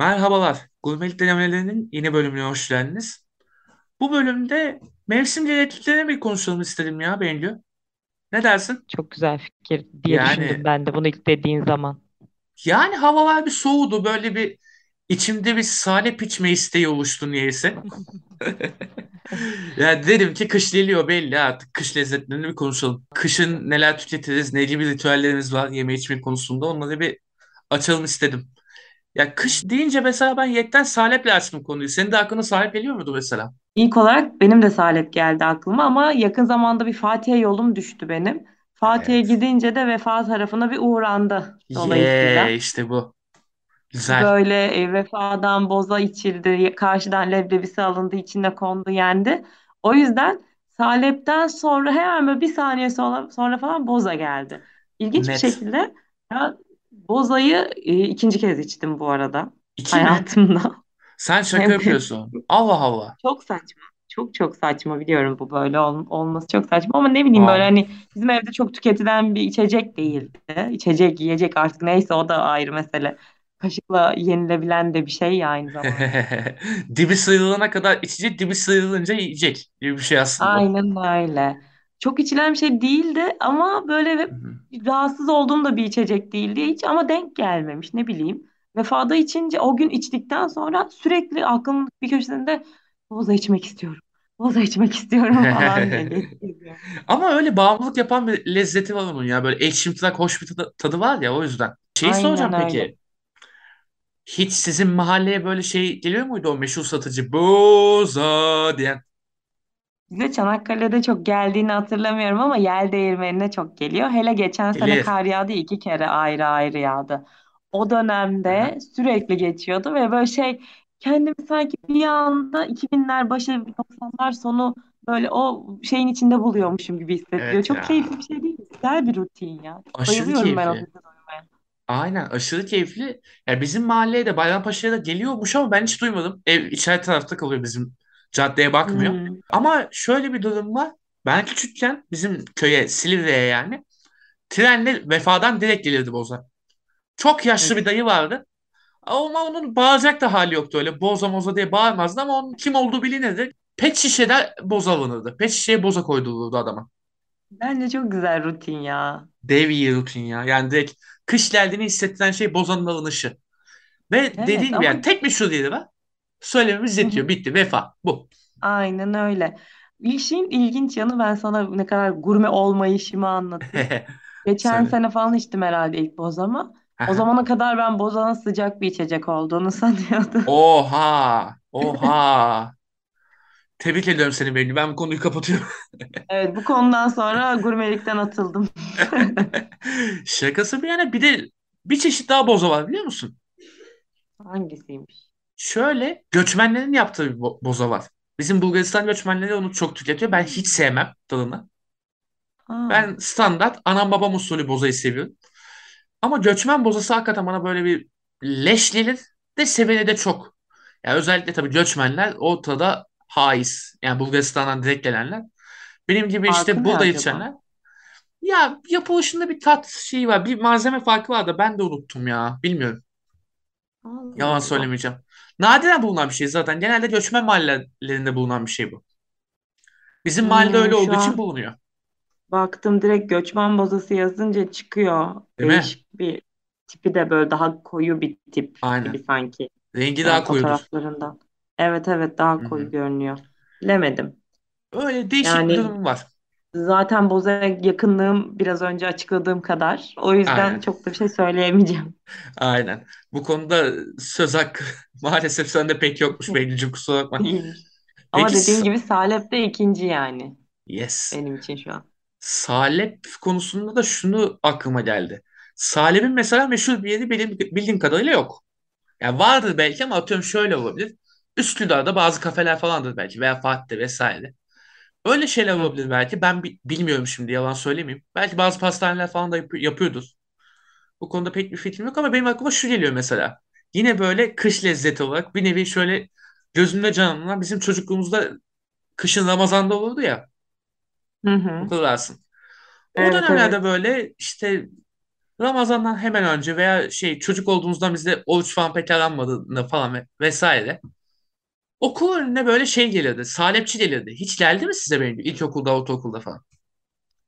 Merhabalar, Gurmelik Denemelerinin yeni bölümüne hoş geldiniz. Bu bölümde mevsim lezzetlerine bir konuşalım istedim ya Bengü. Ne dersin? Çok güzel fikir diye düşündüm Yani ben de bunu ilk dediğin zaman. yani havalar bir soğudu, böyle bir içimde bir salep içme isteği oluştu niyeyse. Ya dedim ki kış geliyor belli, artık kış lezzetlerini bir konuşalım. Kışın neler tüketiriz, ne gibi ritüellerimiz var yeme içme konusunda, onları bir açalım istedim. Ya kış deyince mesela ben yekten saleple açtım konuyu. Senin de aklına salep geliyor muydu mesela? İlk olarak benim de Salep geldi aklıma ama yakın zamanda bir Fatih'e yolum düştü benim. Fatih'e Evet. gidince de Vefa tarafına bir uğrandı dolayısıyla. İşte bu. Güzel. Böyle Vefa'dan boza içildi, karşıdan leblebisi alındı, içine kondu, yendi. O yüzden Salep'ten sonra hemen böyle bir saniye sonra falan boza geldi. İlginç bir Net. şekilde ben bozayı ikinci kez içtim bu arada İki mi? hayatımda. Sen şaka Evet. yapıyorsun. Allah Allah. Çok saçma. Çok saçma biliyorum bu böyle olması çok saçma ama ne bileyim böyle Aa. hani bizim evde çok tüketilen bir içecek değildi. İçecek, yiyecek artık neyse o da ayrı mesele. Kaşıkla yenilebilen de bir şey ya aynı zamanda. Dibi sıyrılana kadar içecek, dibi sıyrılınca yiyecek gibi bir şey aslında bu. Aynen öyle. Çok içilen bir şey değildi ama böyle Hı hı. rahatsız olduğum da bir içecek değildi hiç ama denk gelmemiş ne bileyim. Vefada içince o gün içtikten sonra sürekli aklımın bir köşesinde boza içmek istiyorum. Boza içmek istiyorum falan diye geçiyor. Ama öyle bağımlılık yapan bir lezzeti var onun ya. Böyle ekşimtırak hoş bir tadı var ya, o yüzden. Şeyi Aynen soracağım öyle. peki. Hiç sizin mahalleye böyle şey geliyor muydu, o meşhur satıcı boza diyen? Bize Çanakkale'de çok geldiğini hatırlamıyorum ama Yel Değirmeni'ne çok geliyor. Hele geçen sene gelir. kar yağdı ya, 2 kere ayrı ayrı yağdı. O Aha. dönemde sürekli geçiyordu ve böyle şey kendimi sanki bir anda 2000'ler başı 90'lar sonu böyle o şeyin içinde buluyormuşum gibi hissettiriyor. Evet Çok ya. keyifli bir şey değil mi? Güzel bir rutin ya. Aşırı Bayılıyorum ben o keyifli. rutin uyumaya. Aynen, aşırı keyifli. Ya bizim mahalleye de Bayrampaşa'ya da geliyormuş ama ben hiç duymadım. Ev içeri tarafta kalıyor, bizim caddeye bakmıyor. Hmm. Ama şöyle bir durum var. Ben küçükken bizim köye, Silivri'ye yani, trenle Vefa'dan direkt gelirdi boza. Çok yaşlı bir Öf. dayı vardı. Ama onun bağıracak da hali yoktu öyle. Boza moza diye bağırmazdı ama onun kim olduğu bilinirdi. Pet şişede boza alınırdı. Pet şişeye boza koydurulurdu adama. Bence çok güzel rutin ya. Dev iyi rutin ya. Yani direkt kış geldiğini hissettiren şey bozanın alınışı. Ve Evet dediğin gibi yani ama tek bir şu diyelim ha. Söylememiz yetiyor. Bitti. Vefa. Bu. Aynen öyle. İşin ilginç yanı ben sana ne kadar gurme olmayışımı anlatayım. Geçen Söyle. sene falan içtim herhalde ilk bozama. O Aha. zamana kadar ben bozanın sıcak bir içecek olduğunu sanıyordum. Oha. Oha. Tebrik ediyorum seni Bengi. Ben bu konuyu kapatıyorum. Evet, bu konudan sonra gurmelikten atıldım. Şakası bir yana, bir de bir çeşit daha boza var biliyor musun? Hangisiymiş? Şöyle göçmenlerin yaptığı bir boza var. Bizim Bulgaristan göçmenleri onu çok tüketiyor. Ben hiç sevmem tadını. Aa, Ben standart anam babam usulü bozayı seviyorum. Ama göçmen bozası hakikaten bana böyle bir leş gelir de seveni de çok. Yani özellikle tabii göçmenler o tada haiz. Yani Bulgaristan'dan direkt gelenler. Benim gibi işte farkı ne burada acaba? içenler. Ya yapılışında bir tat şeyi var. Bir malzeme farkı var da ben de unuttum ya. Bilmiyorum. Allah Yalan Allah. söylemeyeceğim. Nadiren bulunan bir şey zaten. Genelde göçmen mahallelerinde bulunan bir şey bu. Bizim mahallede öyle Şu olduğu için an bulunuyor. baktım direkt göçmen bozası yazınca çıkıyor. Değil mi? Değişik bir tipi de böyle daha koyu bir tip gibi Aynen. sanki. Rengi daha koyudur. Fotoğraflarından. Evet, daha koyu Hı-hı. görünüyor. Bilemedim. Öyle değişik bir Yani durum var. zaten bozaya yakınlığım biraz önce açıkladığım kadar. O yüzden Aynen. çok da bir şey söyleyemeyeceğim. Aynen. Bu konuda söz hakkı maalesef sende pek yokmuş Behlül'cüğüm, kusura bakma. İyiymiş. Ama Peki dediğim gibi Salep de ikinci yani yes. benim için şu an. Salep konusunda da şunu aklıma geldi. Salep'in mesela meşhur bir yeri benim bildiğim kadarıyla yok. Yani vardır belki ama atıyorum şöyle olabilir. Üsküdar'da bazı kafeler falandır belki veya Fatih'te vesaire. Öyle şeyler Hı. olabilir belki. Ben bilmiyorum şimdi, yalan söylemeyeyim. Belki bazı pastaneler falan da yapıyordur. Bu konuda pek bir fikrim yok ama benim aklıma şu geliyor mesela. Yine böyle kış lezzeti olarak bir nevi şöyle gözümde canlanan, bizim çocukluğumuzda kışın Ramazan'da olurdu ya. Hı. Hatırlarsın. O Evet dönemlerde evet. böyle işte Ramazan'dan hemen önce veya çocuk olduğumuzdan bizde oruç falan pek aranmadığını falan vesaire. Okul önüne böyle gelirdi. Salepçi gelirdi. Hiç geldi mi size benim gibi? İlkokulda, ortaokulda falan?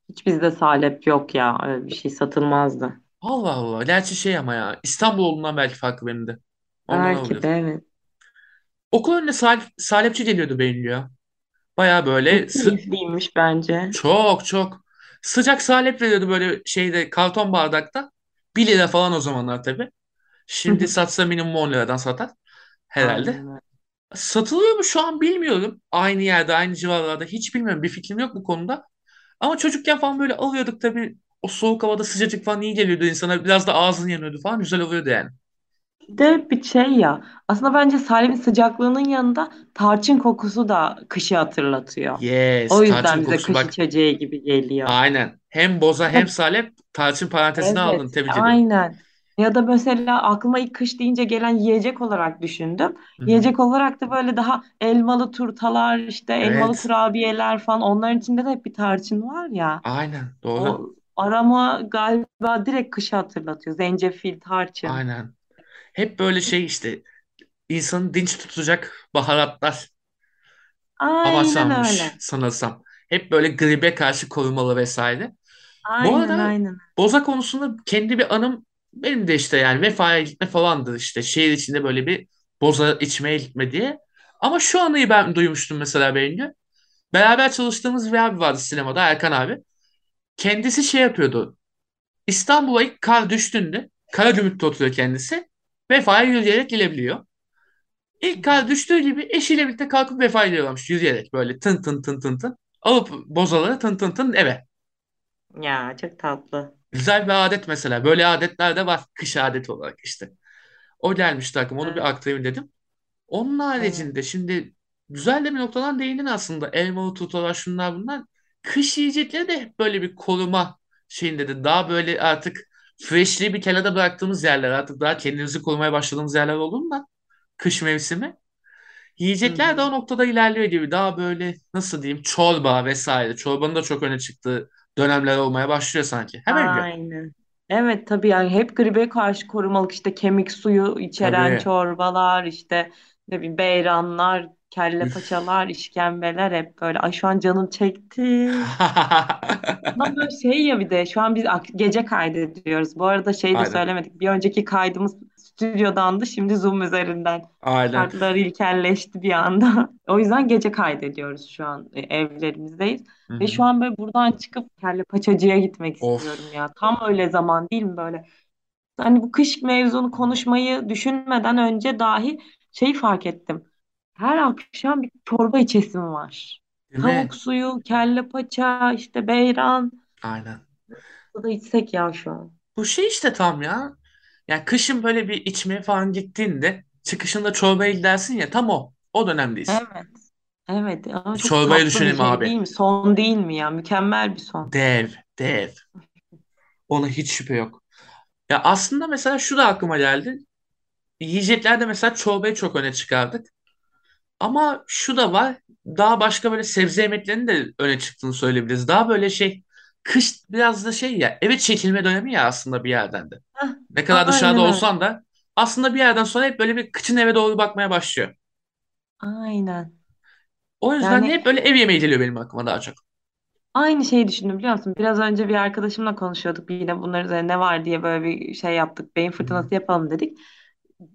Hiç bizde salep yok ya. Öyle bir şey satılmazdı. Allah Allah. Gerçi ama ya. İstanbul olduğundan belki farkı benim de. Ondan Belki oluyor. de evet. Okul önüne salepçi geliyordu benim ya. Baya böyle Keyifliymiş bence. çok sıcak salep veriyordu böyle karton bardakta. 1 lira falan o zamanlar tabii. Şimdi satsa minimum 10 liradan satar herhalde. Aynen öyle. Satılıyor mu şu an bilmiyorum. Aynı yerde, aynı civarlarda hiç bilmiyorum. Bir fikrim yok bu konuda. Ama çocukken falan böyle alıyorduk tabii. O soğuk havada sıcacık falan iyi geliyordu insana. Biraz da ağzın yanıyordu falan. Güzel oluyordu yani. Bir de bir ya. Aslında bence salepin sıcaklığının yanında tarçın kokusu da kışı hatırlatıyor. Yes, O tarçın yüzden bize kokusu kış bak. içeceği gibi geliyor. Aynen. Hem boza hem salep tarçın parantezine aldın. Evet, Tebrik ederim. aynen. Ya da mesela aklıma ilk kış deyince gelen yiyecek olarak düşündüm. Hı. Yiyecek olarak da böyle daha elmalı turtalar, işte elmalı Evet. kurabiyeler falan, onların içinde de hep bir tarçın var ya. Aynen. Doğru. O arama galiba direkt kışı hatırlatıyor. Zencefil, tarçın. Aynen. Hep böyle insanı dinç tutacak baharatlar Aynen amaçlanmış öyle. sanırsam. Hep böyle gribe karşı korumalı vesaire. Bu Aynen arada aynen. boza konusunda kendi bir anım benim de yani Vefa'ya gitme falandır şehir içinde böyle bir boza içmeye gitme diye. Ama şu anıyı ben duymuştum mesela benimle. Beraber çalıştığımız bir abi vardı sinemada, Erkan abi. Kendisi yapıyordu. İstanbul'a ilk kar düştüğünde Karagümrük'te oturuyor kendisi. Vefa'ya yürüyerek gelebiliyor. İlk kar düştüğü gibi eşiyle birlikte kalkıp Vefa'ya geliyorlarmış yürüyerek böyle tın tın tın tın tın. Alıp bozaları tın tın tın eve. Ya çok tatlı. Güzel bir adet mesela. Böyle adetler de var. Kış adeti olarak O gelmişti aklıma. Onu Evet, bir aktarayım dedim. Onun evet. haricinde şimdi güzel de bir noktadan değindin aslında. Elmalı turtalar şunlar bunlar. Kış yiyecekleri de hep böyle bir koruma şeyinde de daha böyle artık freshliği bir kenara bıraktığımız yerler artık daha kendimizi korumaya başladığımız yerler olduğunda kış mevsimi. Hı Yiyecekler de o hı. noktada ilerliyor gibi. Daha böyle nasıl diyeyim çorba vesaire. Çorbanın da çok öne çıktığı dönemler olmaya başlıyor sanki. Hemen diyor. Aynen. Evet tabii yani hep gribe karşı korumalık işte kemik suyu içeren Tabii. çorbalar, işte ne bileyim beyranlar, kelle Üf. paçalar, işkembeler hep böyle. Ay şu an canım çekti. Ama böyle ya bir de şu an biz gece kaydediyoruz. Bu arada de Aynen. söylemedik. Bir önceki kaydımız stüdyodandı. Şimdi Zoom üzerinden. Aynen. Şartlar ilkelleşti bir anda. O yüzden gece kaydediyoruz şu an. Evlerimizdeyiz. Hı Ve şu hı. an böyle buradan çıkıp kelle paçacıya gitmek istiyorum Of. ya. Tam öyle zaman değil mi böyle? Hani bu kış mevzunu konuşmayı düşünmeden önce dahi fark ettim. Her akşam bir çorba içesim var. Değil Tavuk mi? suyu, kelle paça, işte beyran. Aynen. Bu da içsek ya şu an. Bu tam ya. Yani kışın böyle bir içmeye falan gittiğinde çıkışında çorbaya gidersin ya tam o. O dönemdeyiz. Evet. Evet. Ama çok Çorbayı tatlı bir düşünelim şey değil abi. mi? Son değil mi ya? Mükemmel bir son. Dev, dev. Ona hiç şüphe yok. Ya aslında mesela şu da aklıma geldi. Yiyeceklerde mesela çorbayı çok öne çıkardık. Ama şu da var. Daha başka böyle sebze yemeklerinin de öne çıktığını söyleyebiliriz. Daha böyle kış biraz da ya eve çekilme dönemi ya aslında bir yerden de. Hah, Ne kadar dışarıda aynen öyle. olsan da aslında bir yerden sonra hep böyle bir kıçın eve doğru bakmaya başlıyor. Aynen. O yüzden de Yani hep böyle ev yemeği geliyor benim aklıma daha çok. aynı şeyi düşündüm biliyor musun? Biraz önce bir arkadaşımla konuşuyorduk. Yine bunlar üzerine ne var diye böyle bir yaptık. Beyin Hı. fırtınası yapalım dedik.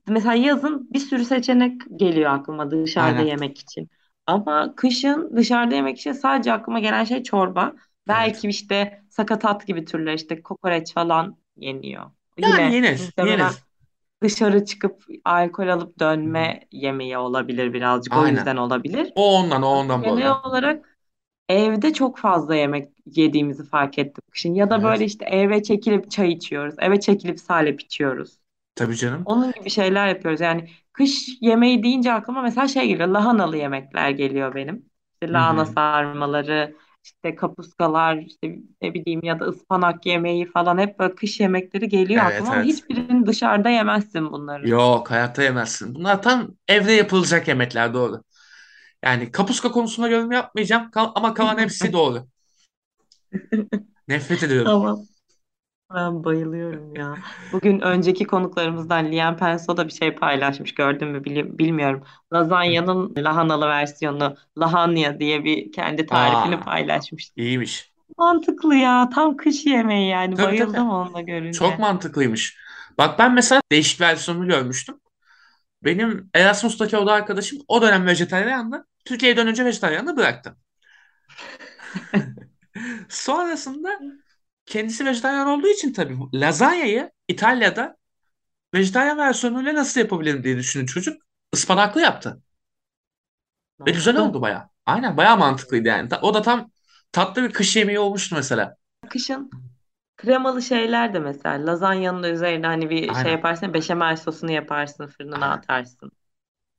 Mesela yazın bir sürü seçenek geliyor aklıma dışarıda Aynen. yemek için. Ama kışın dışarıda yemek için sadece aklıma gelen şey çorba. Evet. Belki işte sakatat gibi türler, işte kokoreç falan yeniyor. Yani Yine yenir. muhtemelen Yenir. dışarı çıkıp alkol alıp Hı. dönme yemeği olabilir birazcık. O Aynen. yüzden olabilir. O ondan bu Genel arada. olarak evde çok fazla yemek yediğimizi fark ettim kışın. Ya da böyle Evet. Eve çekilip çay içiyoruz. Eve çekilip salep içiyoruz. Tabii canım. Onun gibi şeyler yapıyoruz. Yani kış yemeği deyince aklıma mesela geliyor. Lahanalı yemekler geliyor benim. İşte lahana Hı. sarmaları, işte kapuskalar, işte ne bileyim ya da ıspanak yemeği falan hep böyle kış yemekleri geliyor Evet aklıma ama evet. hiçbirini dışarıda yemezsin bunları. Yok hayatta yemezsin. Bunlar tam evde yapılacak yemekler doğru. Yani kapuska konusunda yorum yapmayacağım ama kalan hepsi doğru. Nefret ediyorum. Tamam. Ben bayılıyorum ya. Bugün önceki konuklarımızdan Liam Penso da bir şey paylaşmış. Gördün mü bilmiyorum. Lazanyanın lahanalı versiyonu lahanya diye bir kendi tarifini Aa, paylaşmış. iyiymiş. Mantıklı ya. Tam kış yemeği yani. Tabii. Bayıldım onu da Çok görünce. mantıklıymış. Bak ben mesela değişik versiyonunu görmüştüm. Benim Erasmus'taki oda arkadaşım o dönem vejetaryandı. Türkiye'ye dönünce vejetaryanlığı bıraktı. Sonrasında kendisi vejetaryen olduğu için tabii bu lazanyayı İtalya'da vejetaryen versiyonuyla nasıl yapabilirim diye düşündü çocuk. Ispanaklı yaptı. Ve güzel oldu Mantıklı. baya. Aynen baya mantıklıydı yani. O da tam tatlı bir kış yemeği olmuştu mesela. Kışın kremalı şeyler de mesela lazanyanın üzerine hani bir şey Aynen. yaparsın, beşamel sosunu yaparsın, fırınına Aynen. atarsın.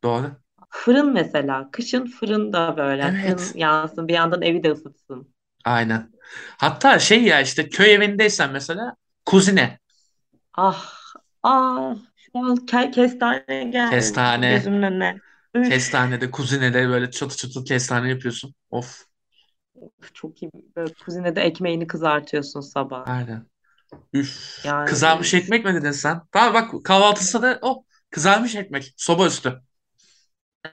Doğru. Fırın mesela, kışın fırında böyle yani fırın Evet. yansın, bir yandan evi de ısıtsın. Aynen. Hatta şey ya işte köy evindeysen mesela kuzine, Ah, Şu an kestane geldi kestane, gözümün önüne. Üf, kestanede kuzinede böyle çatı çatı kestane yapıyorsun. Of. çok iyi. Böyle kuzinede ekmeğini kızartıyorsun sabah. Aynen. Üf. Yani Kızarmış ekmek mi dedin sen? Tamam bak kahvaltısı da o kızarmış ekmek. Soba üstü.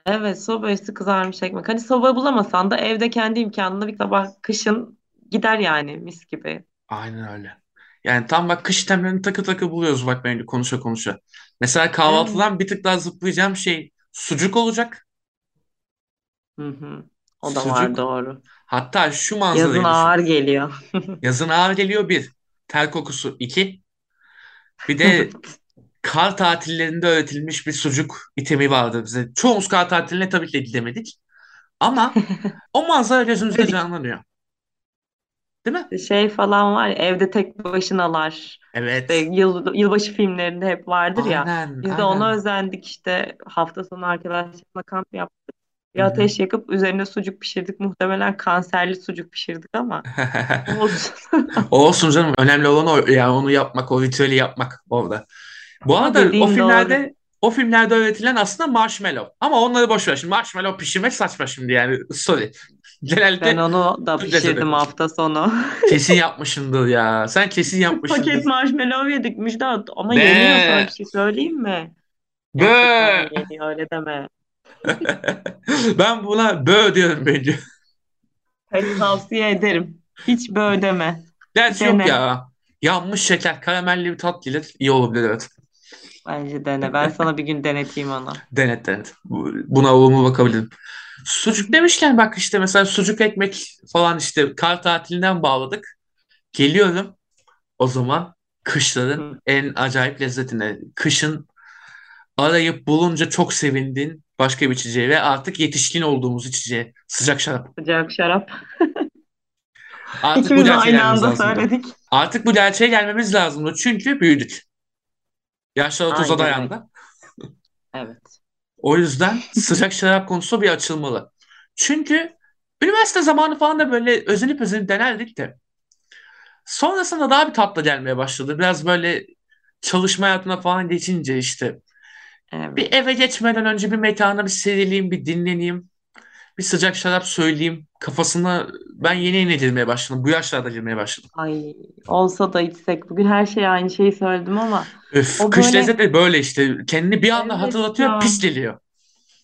evet, soba üstü kızarmış ekmek. Hani soba bulamasan da evde kendi imkanında bir sabah kışın gider yani mis gibi. Aynen öyle. Yani tam bak kış temlerini takı takı buluyoruz bak benimle konuşa konuşa. Mesela Evet. kahvaltıdan bir tık daha zıplayacağım şey sucuk olacak. Hı. O da var, Sucuk. doğru. Hatta şu Yazın manzarayı ağır düşün. geliyor. Yazın ağır geliyor bir. Ter kokusu iki. Bir de kar tatillerinde öğretilmiş bir sucuk itemi vardı bize. Çoğumuz kar tatiline tabii ki de gidemedik. Ama o manzara gözümüzde Böyle canlanıyor. Değil mi? şey falan var ya, evde tek başınalar. İşte Evet. Yılbaşı filmlerinde hep vardır ya. Aynen, Biz de ona aynen. özendik işte, hafta sonu arkadaşlarımla kamp yaptık. Bir Hı. ateş yakıp üzerine sucuk pişirdik. Muhtemelen kanserli sucuk pişirdik ama olsun. Olsun canım. Önemli olan o. Yani onu yapmak, o ritüeli yapmak orada. Bu Ama arada o dediğin doğru. filmlerde o filmlerde öğretilen aslında marshmallow. Ama onları boş ver. Şimdi marshmallow pişirmek saçma şimdi yani. Sorry. Ben Genelde onu da patates pişirdim öğretilir. hafta sonu. Kesin yapmışındır ya. Sen kesin Paket yapmışındır. marshmallow yedik Müjdat. Ama yeniyor, sana Be! bir şey söyleyeyim mi? Gerçekten Bö! yeniyor, öyle deme. Ben buna bö diyorum bence. Hani tavsiye ederim. Hiç böyle deme. Gerçi yok Dene. ya. Yanmış şeker, karamelli bir tatlıyla iyi olabilir evet. Bence dene. Ben sana bir gün deneteyim onu. Denet. Buna olumlu bakabilirim. Sucuk demişken bak işte mesela sucuk ekmek falan işte kar tatilinden bağladık. Geliyorum o zaman kışların Hı. en acayip lezzetine. Kışın arayıp bulunca çok sevindiğin başka bir içeceği ve artık yetişkin olduğumuz içeceği. Sıcak şarap. Sıcak şarap. Artık bu İkimiz de gerçeğe aynı gelmemiz anda lazımdı. söyledik. Artık bu gerçeğe gelmemiz lazımdı. Çünkü büyüdük. Yaşlar 30'a Aynen öyle. dayandı. Evet. O yüzden sıcak şarap konusu bir açılmalı. Çünkü üniversite zamanı falan da böyle özenip özenip denerdik de. Sonrasında daha bir tatlı gelmeye başladı. Biraz böyle çalışma hayatına falan geçince işte bir Evet. eve geçmeden önce bir mekana bir serileyim, bir dinleneyim, bir sıcak şarap söyleyeyim. Kafasına ben yeni yeni girmeye başladım. Bu yaşlarda girmeye başladım. Ay olsa da içsek. Bugün her şeye aynı şeyi söyledim ama Öf, o kış böyle lezzeti böyle işte. Kendini bir anda evet hatırlatıyor, ya. pis geliyor.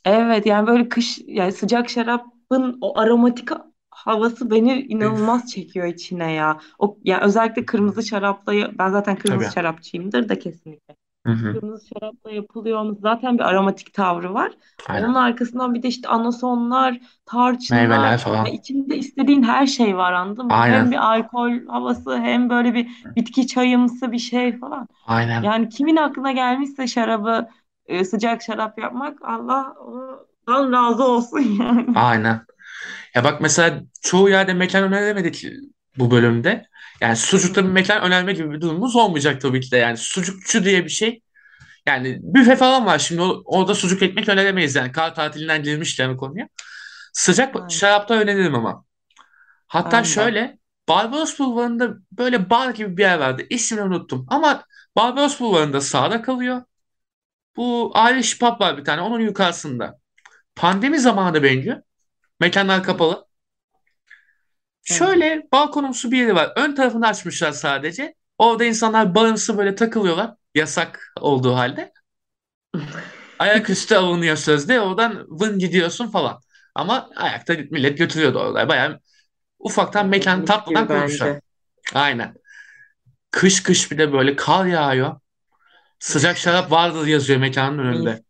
Evet yani böyle kış yani sıcak şarabın o aromatik havası beni Öf, inanılmaz çekiyor içine ya. O ya özellikle kırmızı şarapla ben zaten kırmızı tabii. şarapçıyımdır da kesinlikle. Hı. Kırmızı şarapla yapılıyor ama zaten bir aromatik tavrı var. Onun Aynen. arkasından bir de işte anasonlar, tarçınlar. Meyveler Ya falan. içinde istediğin her şey var, anladın mı? Hem Aynen. bir alkol havası hem böyle bir bitki çayımsı bir şey falan. Aynen. Yani kimin aklına gelmişse şarabı sıcak şarap yapmak, Allah ondan razı olsun yani. Aynen. Ya bak mesela çoğu yerde mekan öneremedik bu bölümde. Yani sucukta bir Hı. mekan önerme gibi bir durumumuz olmayacak tabii ki de. Yani sucukçu diye bir şey. Yani büfe falan var şimdi orada sucuk ekmek öneremeyiz yani. Kar tatilinden girmiş yani konuya. Sıcak Aynen. şarapta öneririm ama. Hatta Ben de. şöyle Barbaros Bulvarı'nda böyle bar gibi bir yer vardı. İsmini unuttum. Ama Barbaros Bulvarı'nda sağda kalıyor. Bu Irish Pub var bir tane onun yukarısında. Pandemi zamanı Bengü. Mekanlar kapalı. Hı. Şöyle balkonumsu bir yeri var. Ön tarafını açmışlar sadece. Orada insanlar bağımsız böyle takılıyorlar. Yasak olduğu halde. Ayaküstü alınıyor sözde. Oradan vın gidiyorsun falan. Ama ayakta millet götürüyordu orada. Bayağı ufaktan mekan tatlıdan kurmuşlar. Aynen. Kış bir de böyle kar yağıyor. Sıcak şarap vardır yazıyor mekanın önünde.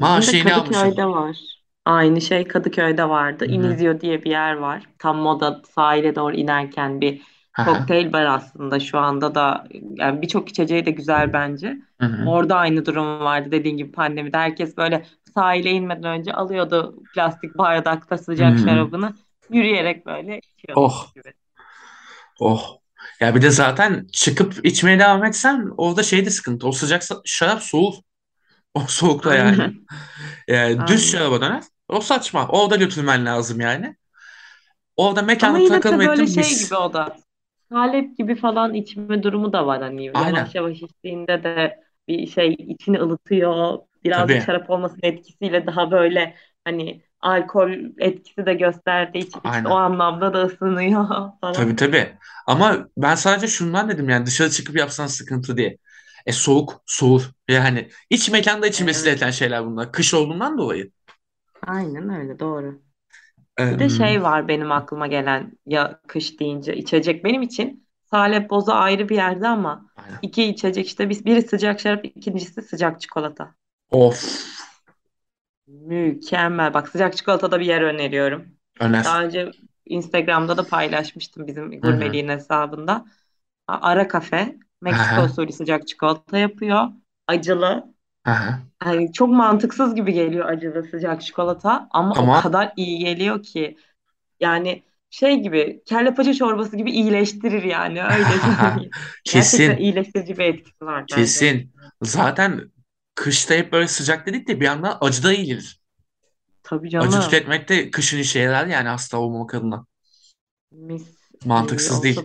Bizim de Kadıköy'de var. Aynı şey Kadıköy'de vardı. İnizyo diye bir yer var. Tam Moda sahile doğru inerken bir kokteyl bar aslında. Şu anda da yani birçok içeceği de güzel bence. Orada aynı durum vardı dediğin gibi pandemide. Herkes böyle sahile inmeden önce alıyordu plastik bardakta sıcak şarabını. Yürüyerek böyle içiyordu. Oh. Ya bir de zaten çıkıp içmeye devam etsen orada şey de sıkıntı. O sıcak şarap soğuk. O soğukta yani. Düz şaraba döner. O saçma. Orada götürmen lazım yani. Orada mekanda takılma ettim. Ama yine de böyle gibi o da. Halep gibi falan içme durumu da var. Hani yavaş yavaş içtiğinde de bir şey içini ılıtıyor. Biraz da şarap olmasının etkisiyle daha böyle hani alkol etkisi de gösterdiği için işte o anlamda da ısınıyor falan. Tabii. Ama ben sadece şundan dedim yani dışarı çıkıp yapsan sıkıntı diye. Soğuk, soğur. Yani iç mekanda içilmesi gereken şeyler bunlar. Kış olduğundan dolayı. Aynen öyle, doğru. Bir de şey var benim aklıma gelen ya kış deyince içecek benim için. Salep bozu ayrı bir yerde ama iki içecek işte biri sıcak şarap, ikincisi sıcak çikolata. Of. Mükemmel. Bak sıcak çikolatada bir yer öneriyorum. Daha önce Instagram'da da paylaşmıştım bizim gurmeliğin hesabında. Ara Kafe Meksiko usulü sıcak çikolata yapıyor. Acılı. Yani çok mantıksız gibi geliyor acılı sıcak çikolata ama o kadar iyi geliyor ki yani şey gibi kelle paça çorbası gibi iyileştirir yani öyle. Gerçekten iyileştirici bir etkisi var. Kesin. Zaten kışta hep böyle sıcak dedik de bir yandan acı da iyi gelir. Tabii canım. Acı tüketmek de kışın işe yarar yani hasta olmamak adına. Mantıksız değil.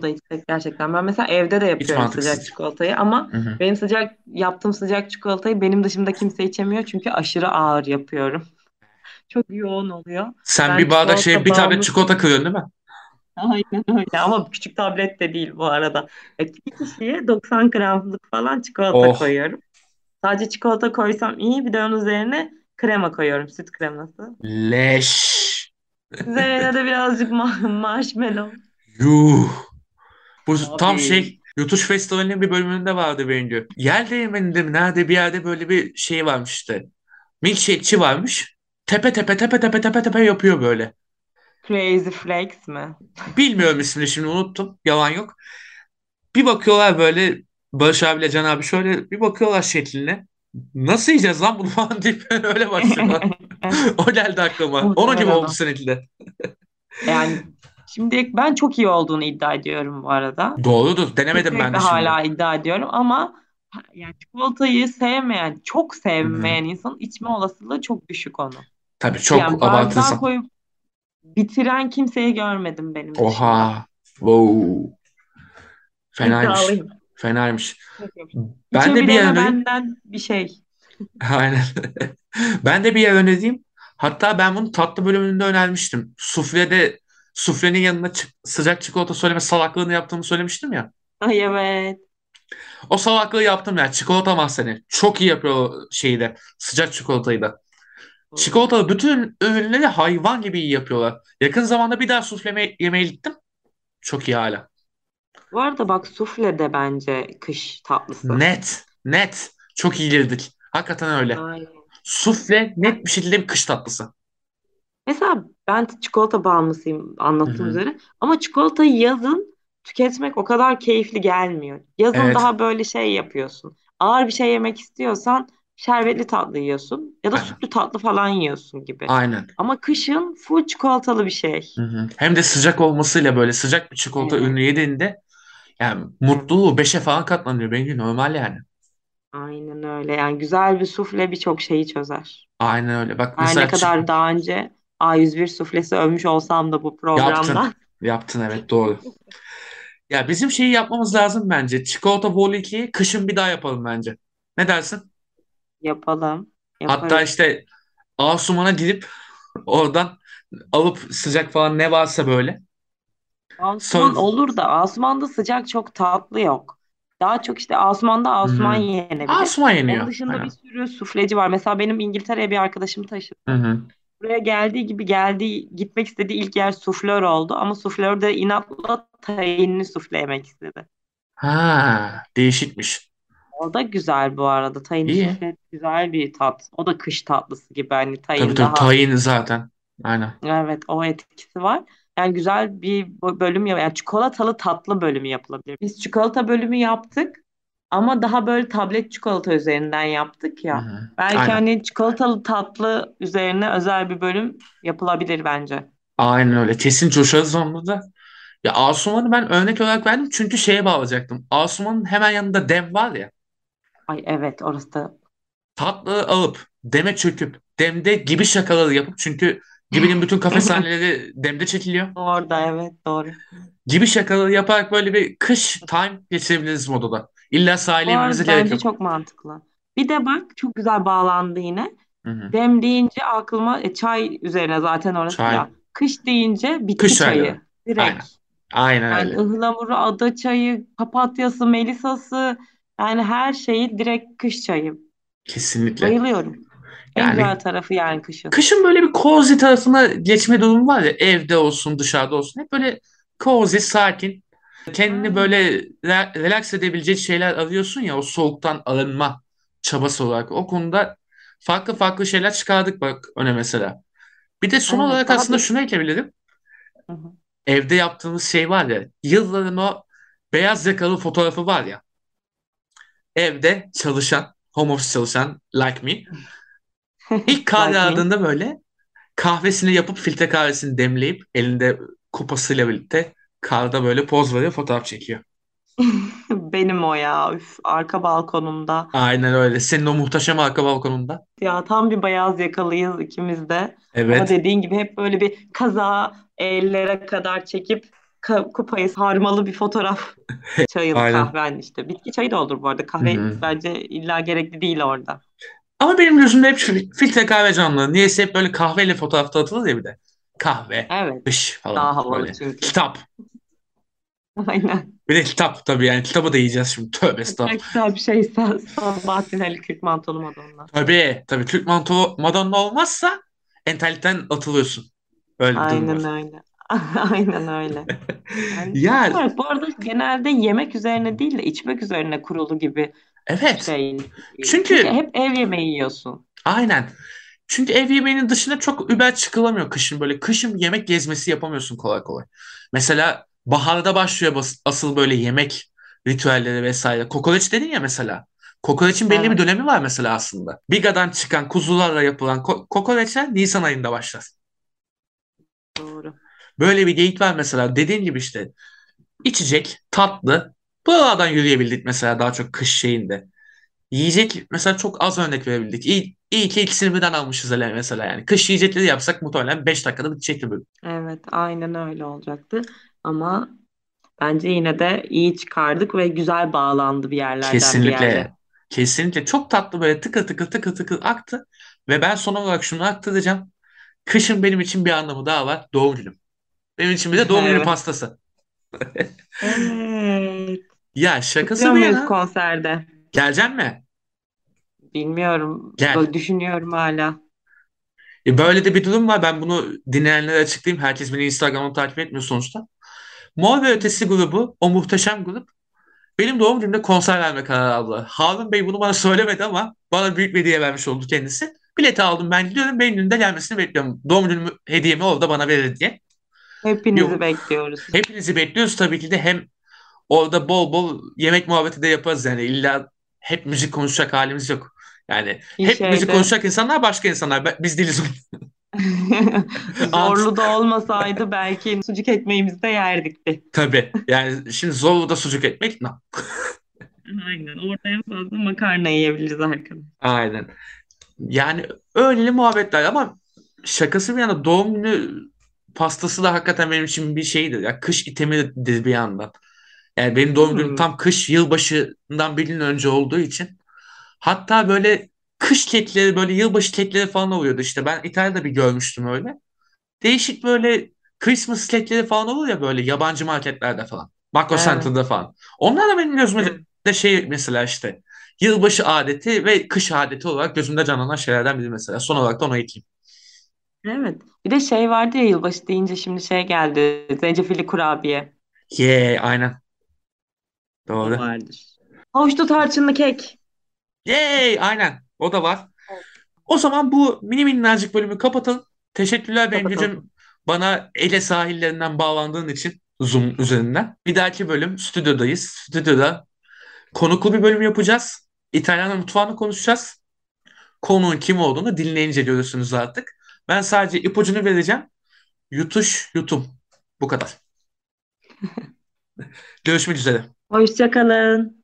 Gerçekten ben mesela evde de yapıyorum sıcak çikolatayı ama benim yaptığım sıcak çikolatayı benim dışımda kimse içemiyor çünkü aşırı ağır yapıyorum. Çok yoğun oluyor. Sen bir bardak bir tablet çikolata kırıyorsun değil mi? Aynen öyle ama küçük tablet de değil bu arada. Bir kişiye 90 gramlık falan çikolata koyuyorum. Sadece çikolata koysam iyi bir de onun üzerine krema koyuyorum süt kreması. Leş. Üzerine de birazcık marshmallow. Bu tam Yutuş Festivali'nin bir bölümünde vardı bence. Yel Değirmeni'nde mi? Nerede bir yerde böyle bir şey varmıştı. Milkshake'çi varmış. Tepe tepe yapıyor böyle. Crazy Flakes mi? Bilmiyorum ismini şimdi unuttum. Yalan yok. Bir bakıyorlar böyle Barış abiyle Can abi şöyle bir bakıyorlar şekline. Nasıl yiyeceğiz lan bunu falan deyip öyle başlıyorlar. O geldi aklıma. Onun gibi oldu seninle. Yani şimdi ben çok iyi olduğunu iddia ediyorum bu arada. Doğrudur. Denemedim ben de şimdi. Hala iddia ediyorum ama yani çikolatayı sevmeyen, çok sevmeyen insanın içme olasılığı çok düşük onu. Tabii çok yani abartısın. Koyup bitiren kimseyi görmedim benim dışında. Oha. Wow. Fenaymış. Ben de bir yer benden bir şey. Aynen. Ben de bir yer önereyim. Hatta ben bunu tatlı bölümünde önermiştim. Suflenin yanına sıcak çikolata söyleme salaklığını yaptığımı söylemiştim ya. Ay evet. O salaklığı yaptım ya. Çikolata Mahzeni. Çok iyi yapıyor o şeyi de. Sıcak çikolatayı da. Çikolatalı bütün ürünleri hayvan gibi iyi yapıyorlar. Yakın zamanda bir daha sufle yemeğe gittim. Çok iyi hala. Bu arada bak sufle de bence kış tatlısı. Net. Çok iyi girdik. Hakikaten öyle. Aynen. Sufle net bir şekilde bir kış tatlısı. Mesela ben çikolata bağımlısıyım anlattığım üzere. Ama çikolatayı yazın tüketmek o kadar keyifli gelmiyor. Yazın daha böyle şey yapıyorsun. Ağır bir şey yemek istiyorsan şerbetli tatlı yiyorsun. Ya da sütlü tatlı falan yiyorsun gibi. Aynen. Ama kışın full çikolatalı bir şey. Hem de sıcak olmasıyla böyle sıcak bir çikolata ürünü yediğinde yani mutluluğu 5'e falan katlanıyor. Bence normal yani. Aynen öyle. Yani güzel bir sufle birçok şeyi çözer. Aynen öyle. Bak mesela ne kadar daha önce A101 suflesi övmüş olsam da bu programda. Yaptın evet doğru. Ya bizim şeyi yapmamız lazım bence. Çikolata voleyki kışın bir daha yapalım bence. Ne dersin? Yapalım. Yaparız. Hatta işte Asuman'a gidip oradan alıp sıcak falan ne varsa böyle. Asuman Son... olur da Asuman'da sıcak çok tatlı yok. Daha çok işte Asuman'da Asuman yenebilir. Asuman yeniyor. Onun dışında bir sürü sufleci var. Mesela benim İngiltere'ye bir arkadaşım taşıdı. Buraya geldiği gibi gitmek istediği ilk yer suflör oldu. Ama suflör de inatla tayinini sufle yemek istedi. Ha, değişikmiş. O da güzel bu arada. Tayin sufle güzel bir tat. O da kış tatlısı gibi. Hani tayin tabii, daha... tayin zaten. Aynen. Evet, o etkisi var. Yani güzel bir bölüm, yani çikolatalı tatlı bölümü yapılabilir. Biz çikolata bölümü yaptık ama daha böyle tablet çikolata üzerinden yaptık ya. Hı-hı. Belki aynen, hani çikolatalı tatlı üzerine özel bir bölüm yapılabilir bence. Aynen öyle. Kesin coşarız onda da. Ya Asuman'ı ben örnek olarak verdim çünkü şeye bağlayacaktım. Asuman'ın hemen yanında Dem var ya. Ay evet, orası da. Tatlı alıp Dem'e çöküp Dem'de gibi şakaları yapıp çünkü Gibi'nin bütün kafe sahneleri Dem'de çekiliyor. Orada evet, doğru. Gibi şakaları yaparak böyle bir kış time geçirebiliriz Moda'da. İlla sahile inmemize gerek yok. Bence çok mantıklı. Bir de bak çok güzel bağlandı yine. Hı-hı. Dem deyince aklıma çay üzerine zaten orası çay. Ya. Kış deyince bitki kış çayı. Direkt. Aynen yani öyle. Ihlamuru, ada çayı, papatyası, melisası, yani her şeyi direkt kış çayı. Kesinlikle. Bayılıyorum. En güzel tarafı yani kışın. Kışın böyle bir cozy tarafına geçme durumu var ya, evde olsun dışarıda olsun hep böyle cozy, sakin, kendini böyle relax edebilecek şeyler arıyorsun ya, o soğuktan arınma çabası olarak. O konuda farklı farklı şeyler çıkardık bak öne mesela. Bir de son olarak aslında şunu ekleyebilirim. Hı-hı. Evde yaptığımız şey var ya, yılların o beyaz yakalı fotoğrafı var ya, evde çalışan, home office çalışan like me. İlk kahve aldığında böyle kahvesini yapıp filtre kahvesini demleyip elinde kupasıyla birlikte karda böyle poz veriyor, fotoğraf çekiyor. Benim o ya. Üf, arka balkonumda. Aynen öyle. Senin o muhteşem arka balkonunda. Ya tam bir beyaz yakalıyız ikimiz de. Evet. Ama dediğin gibi hep böyle bir kaza ellere kadar çekip kupayı sarmalı bir fotoğraf. Çayın kahven işte. Bitki çayı da olur bu arada. Kahve bence illa gerekli değil orada. Ama benim gözümde hep filtre kahve canlı. Niyeyse hep böyle kahveyle fotoğrafta atılır ya bir de. Kahve, evet, dış falan. Daha havalı çünkü. Kitap. Aynen. Bir de kitap tabii yani. Kitabı da yiyeceğiz şimdi. Tövbe estağfurullah. Kitap şey Sabahattin Ali, Kürk Mantolu Madonna. Tabii. Kürk Mantolu Madonna olmazsa entellikten atılıyorsun. Öyle bir durum var. Aynen öyle. Aynen öyle. Yani. Bu arada genelde yemek üzerine değil de içmek üzerine kurulu gibi. Evet. Çünkü hep ev yemeği yiyorsun. Aynen. Çünkü ev yemeğinin dışında çok über çıkılamıyor kışın. Böyle kışın yemek gezmesi yapamıyorsun kolay kolay. Mesela baharda başlıyor asıl böyle yemek ritüelleri vesaire. Kokoreç dedin ya mesela. Kokoreçin belli bir dönemi var mesela aslında. Bigadan çıkan kuzularla yapılan kokoreçler Nisan ayında başlar. Doğru. Böyle bir geyik var mesela. Dediğin gibi işte içecek, tatlı. Buralardan yürüyebildik mesela daha çok kış şeyinde. Yiyecek mesela çok az örnek verebildik. İyi ki ikisini birden almışız hele mesela yani. Kış yiyecekleri yapsak muhtemelen 5 dakikada bitecekti bölüm. Evet, aynen öyle olacaktı. Ama bence yine de iyi çıkardık ve güzel bağlandı bir yerlerden. Kesinlikle. Bir yerde. Kesinlikle. Çok tatlı böyle tıkır tıkır aktı. Ve ben son olarak şunu aktaracağım. Kışın benim için bir anlamı daha var. Doğum günüm. Benim için bir de doğum günü pastası. Evet. Ya şakası mı ya? Konserde. Geleceksin mi? Bilmiyorum. Gel. Düşünüyorum hala. Böyle de bir durum var. Ben bunu dinleyenlere açıklayayım. Herkes beni Instagram'dan takip etmiyor sonuçta. Mor ve ötesi grubu, o muhteşem grup benim doğum günümde konser verme kararı aldı. Harun Bey bunu bana söylemedi ama bana büyük bir hediye vermiş oldu kendisi. Bileti aldım, ben gidiyorum. Benim günümde gelmesini bekliyorum. Doğum günümü hediyemi orada bana verir diye. Hepinizi bekliyoruz. Hepinizi bekliyoruz tabii ki de. Hem orada bol bol yemek muhabbeti de yaparız yani, illa hep müzik konuşacak halimiz yok. Yani bir hep şeyde. Müzik konuşacak insanlar başka insanlar, biz değiliz. Zorlu da olmasaydı belki sucuk ekmeğimizi de yerdik. Tabii yani şimdi Zorlu'da sucuk ekmek ne? Aynen, orada en fazla makarna yiyebiliriz arkadaşlar. Aynen yani öyle muhabbetler ama şakası bir yana doğum günü pastası da hakikaten benim için bir şeydir. Ya, kış itemidir bir yandan. Yani benim doğum günüm tam kış yılbaşından bir gün önce olduğu için. Hatta böyle kış kekleri, böyle yılbaşı kekleri falan oluyordu işte. Ben İtalya'da bir görmüştüm öyle. Değişik böyle Christmas setleri falan olur ya böyle yabancı marketlerde falan. Makro Center'da falan. Onlar da benim gözümde şey mesela işte yılbaşı adeti ve kış adeti olarak gözümde canlanan şeylerden biri mesela. Son olarak da ona geçeyim. Evet. Bir de şey vardı ya, yılbaşı deyince şimdi şey geldi. Zencefilli kurabiye. Aynen. O Doğru. vardır. Havuçlu tarçınlı kek. Aynen. O da var. Evet. O zaman bu minnacık bölümü kapatalım. Teşekkürler Bengücüğüm, Kapatalım. bana Ege sahillerinden bağlandığın için Zoom üzerinden. Bir dahaki bölüm stüdyodayız. Stüdyoda konuklu bir bölüm yapacağız. İtalyan mutfağını konuşacağız. Konuğun kim olduğunu dinleyince görürsünüz artık. Ben sadece ipucunu vereceğim. Yutuş, yutum. Bu kadar. Görüşmek üzere. Hoşça kalın.